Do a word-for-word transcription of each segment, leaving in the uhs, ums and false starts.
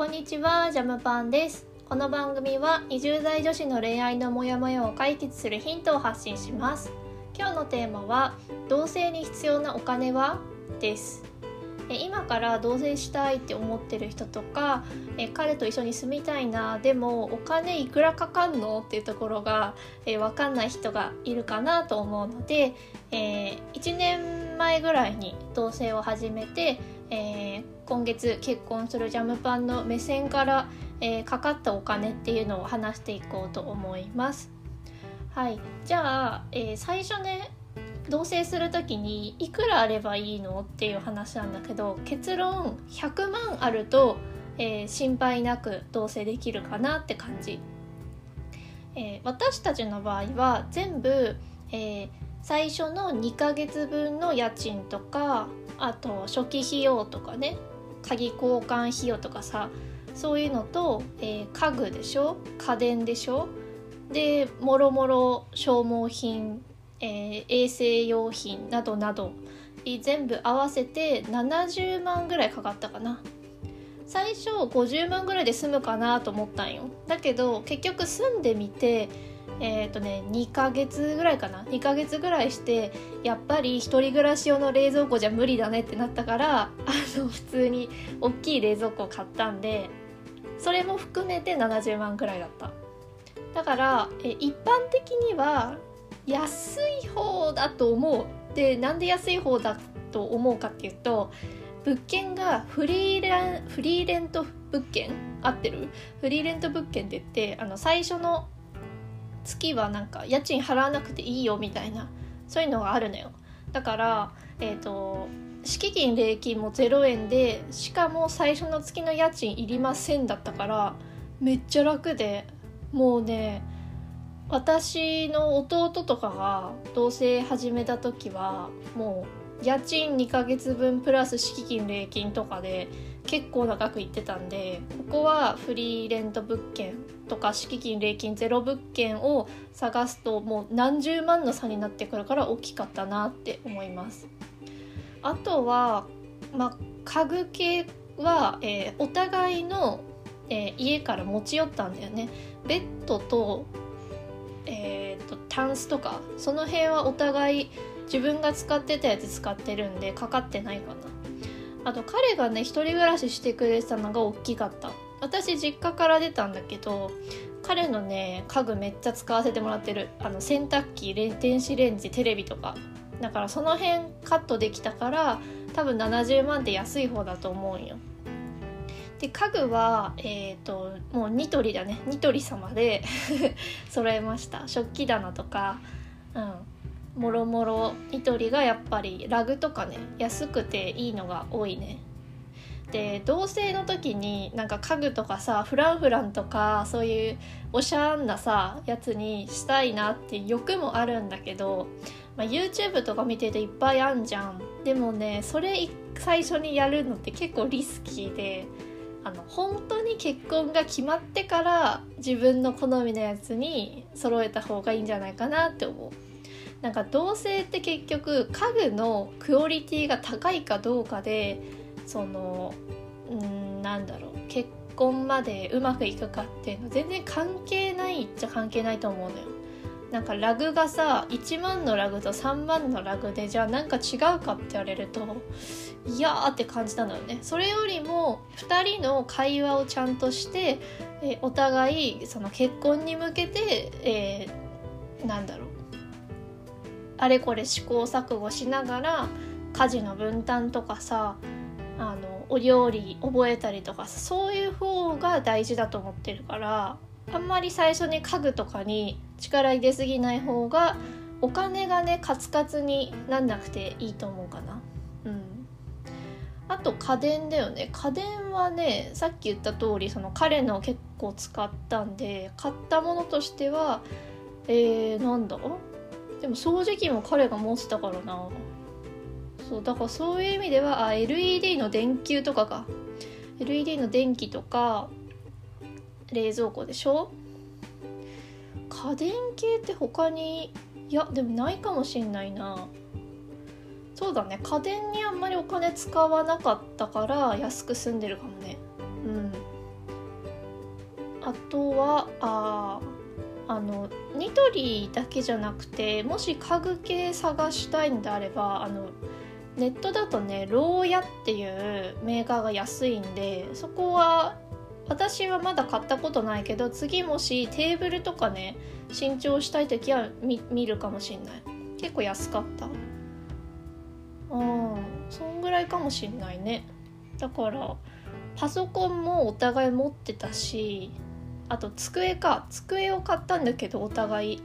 こんにちは、ジャムパンです。この番組はにじゅう代女子の恋愛のモヤモヤを解決するヒントを発信します。今日のテーマは同棲に必要なお金はです。今から同棲したいって思ってる人とか、彼と一緒に住みたいな、でもお金いくらかかんのっていうところが分かんない人がいるかなと思うので、いちねんまえぐらいに同棲を始めて、今月結婚するジャムパンの目線からかかったお金っていうのを話していこうと思います。はい、じゃあ最初ね、同棲するときにいくらあればいいのっていう話なんだけど、結論ひゃくまんあると、えー、心配なく同棲できるかなって感じ、えー、私たちの場合は全部、えー、最初のにかげつぶんの家賃とか、あと初期費用とかね、鍵交換費用とかさ、そういうのと、えー、家具でしょ、家電でしょ、でもろもろ消耗品、えー、衛生用品などなど全部合わせてななじゅうまんぐらいかかったかな。最初ごじゅうまんぐらいで済むかなと思ったんよ。だけど結局住んでみてえっとねにかげつぐらいかなにかげつぐらいしてやっぱり一人暮らし用の冷蔵庫じゃ無理だねってなったから、あの普通に大きい冷蔵庫を買ったんで、それも含めてななじゅうまんぐらいだった。だからえ一般的には安い方だと思う。で、なんで安い方だと思うかっていうと、物件がフリーレン、フリーレント物件合ってる？フリーレント物件って言って、あの最初の月はなんか家賃払わなくていいよみたいな、そういうのがあるのよ。だから、えーと、敷金礼金もゼロえんで、しかも最初の月の家賃いりませんだったから、めっちゃ楽で、もうね、私の弟とかが同棲始めた時はもう家賃にかげつぶんプラス敷金礼金とかで結構な額いってたんで、ここはフリーレント物件とか敷金礼金ゼロ物件を探すともう何十万の差になってくるから大きかったなって思います。あとは、まあ、家具系は、えー、お互いの、えー、家から持ち寄ったんだよね。ベッドとえー、とタンスとかその辺はお互い自分が使ってたやつ使ってるんでかかってないかな。あと彼がね一人暮らししてくれてたのが大きかった。私実家から出たんだけど、彼のね家具めっちゃ使わせてもらってる。あの洗濯機、電子レンジ、テレビとかだから、その辺カットできたから多分ななじゅうまんって安い方だと思うんよ。で家具は、えー、ともうニトリだねニトリ様で揃えました。食器棚とか、うん、もろもろニトリがやっぱりラグとかね安くていいのが多いね。で同棲の時になんか家具とかさ、フランフランとかそういうおしゃんなさやつにしたいなって欲もあるんだけど、まあ、YouTube とか見てていっぱいあんじゃん。でもねそれ最初にやるのって結構リスキーで、あの本当に結婚が決まってから自分の好みのやつに揃えた方がいいんじゃないかなって思う。なんか同棲って結局家具のクオリティが高いかどうかで、そのうんなんだろう結婚までうまくいくかっていうの全然関係ないっちゃ関係ないと思うのよ。なんかラグがさいちまんのラグとさんまんのラグでじゃあなんか違うかって言われるといやーって感じなのよね。それよりもふたりの会話をちゃんとして、えー、お互いその結婚に向けて、えー、なんだろうあれこれ試行錯誤しながら家事の分担とかさ、あのお料理覚えたりとかそういう方が大事だと思ってるから、あんまり最初に家具とかに力入れすぎない方がお金がねカツカツになんなくていいと思うかな、うん、あと家電だよね。家電はねさっき言った通りその彼の結構使ったんで、買ったものとしてはえー、なんだでも掃除機も彼が持ってたからな。そうだからそういう意味ではあ エルイーディー の電球とかか エルイーディー の電気とか冷蔵庫でしょ。家電系って他にいやでもないかもしんないな。そうだね、家電にあんまりお金使わなかったから安く住んでるかもね。うんあとはああのニトリだけじゃなくて、もし家具系探したいんであれば、あのネットだとね、ローヤっていうメーカーが安いんで、そこは私はまだ買ったことないけど、次もしテーブルとかね新調したいときは 見, 見るかもしんない。結構安かった。うん、そんぐらいかもしんないね。だからパソコンもお互い持ってたし、あと机か机を買ったんだけど、お互い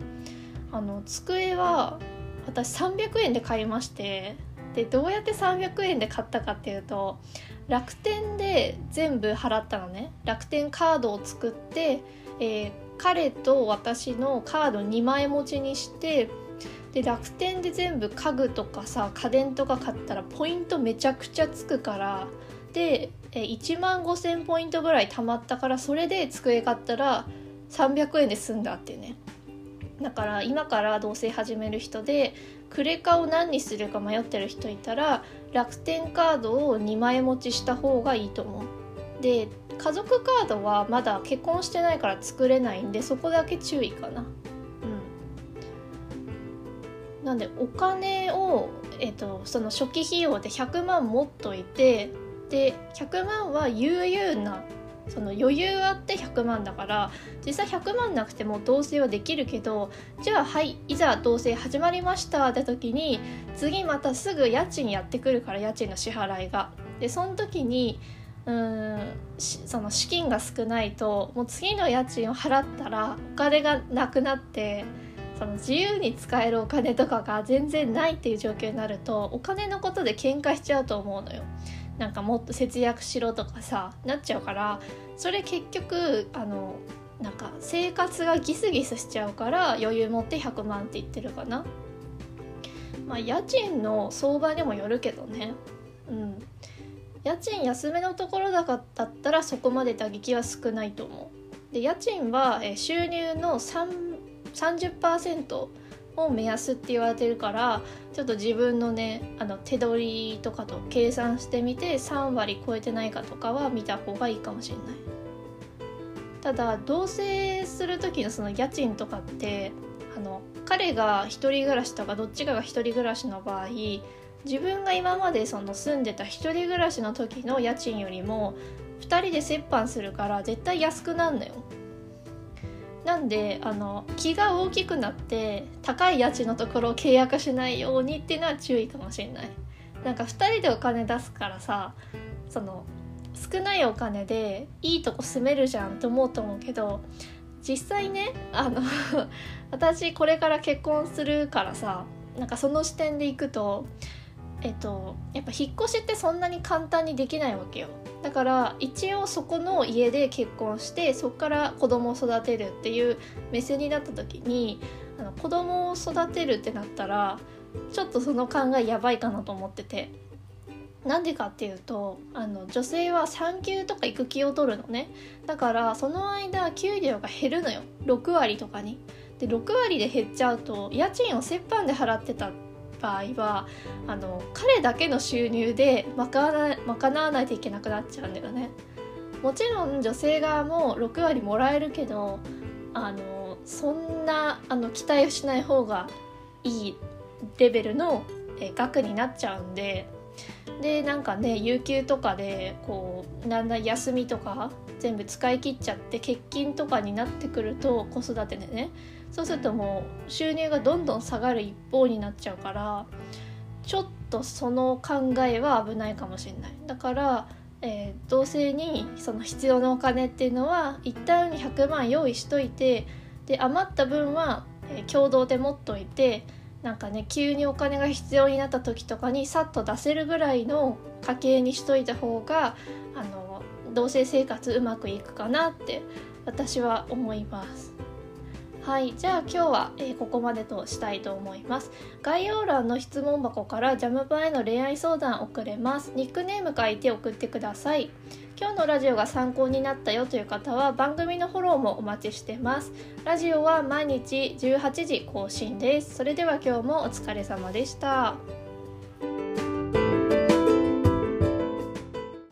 あの机は私さんびゃくえんで買いまして、でどうやってさんびゃくえんで買ったかっていうと、楽天で全部払ったのね。楽天カードを作って、えー、彼と私のカードにまい持ちにして、で楽天で全部家具とかさ家電とか買ったらポイントめちゃくちゃつくから、でいちまんごせんポイントぐらい貯まったから、それで机買ったらさんびゃくえんで済んだっていうね。だから今から同棲始める人でクレカを何にするか迷ってる人いたら、楽天カードをにまい持ちした方がいいと思う。で家族カードはまだ結婚してないから作れないんで、そこだけ注意かな。なんでお金を、えっと、その初期費用でひゃくまん持っといて、でひゃくまんは悠々なその余裕あってひゃくまんだから、実際ひゃくまんなくても同棲はできるけど、じゃあはいいざ同棲始まりましたって時に、次またすぐ家賃やってくるから、家賃の支払いが。でその時にうーんその資金が少ないと、もう次の家賃を払ったらお金がなくなって、その自由に使えるお金とかが全然ないっていう状況になると、お金のことで喧嘩しちゃうと思うのよ。なんかもっと節約しろとかさなっちゃうから、それ結局あのなんか生活がギスギスしちゃうから、余裕持ってひゃくまんって言ってるかな。まあ家賃の相場にもよるけどね。うん。家賃安めのところだったらそこまで打撃は少ないと思う。で家賃は収入のさんじゅっパーセントを目安って言われてるから、ちょっと自分のねあの手取りとかと計算してみて、さんわり超えてないかとかは見た方がいいかもしれない。ただ同棲する時のその家賃とかって、あの彼が一人暮らしとかどっちかが一人暮らしの場合、自分が今までその住んでた一人暮らしの時の家賃よりもふたりで折半するから絶対安くなるのよ。なんであの気が大きくなって高い家賃のところを契約しないようにっていうのは注意かもしれない。なんかふたりでお金出すからさ、その少ないお金でいいとこ住めるじゃんと思うと思うけど、実際ねあの私これから結婚するからさ、なんかその視点でいくと、えっと、やっぱ引っ越しってそんなに簡単にできないわけよ。だから一応そこの家で結婚して、そこから子供を育てるっていう目線になった時に、あの子供を育てるってなったらちょっとその考えやばいかなと思ってて、なんでかっていうと、あの女性は産休とか育休を取るのね。だからその間給料が減るのよ、ろくわりとかに。でろくわりで減っちゃうと、家賃を折半で払ってた場合はあの彼だけの収入で賄わないといけなくなっちゃうんだよね。もちろん女性側もろくわりもらえるけど、あのそんなあの期待をしない方がいいレベルのえ額になっちゃうんで、でなんかね有給とかでこうだんだん休みとか全部使い切っちゃって欠勤とかになってくると、子育てでね、そうするともう収入がどんどん下がる一方になっちゃうから、ちょっとその考えは危ないかもしれない。だから、えー、同棲にその必要なお金っていうのは一旦ひゃくまん用意しといて、で余った分は、えー、共同で持っといて、なんかね急にお金が必要になった時とかにさっと出せるぐらいの家計にしといた方があの同棲生活うまくいくかなって私は思います。はい、じゃあ今日は、えー、ここまでとしたいと思います。概要欄の質問箱からジャムパンへの恋愛相談送れます。ニックネーム書いて送ってください。今日のラジオが参考になったよという方は番組のフォローもお待ちしてます。ラジオは毎日じゅうはちじ更新です。それでは今日もお疲れ様でした。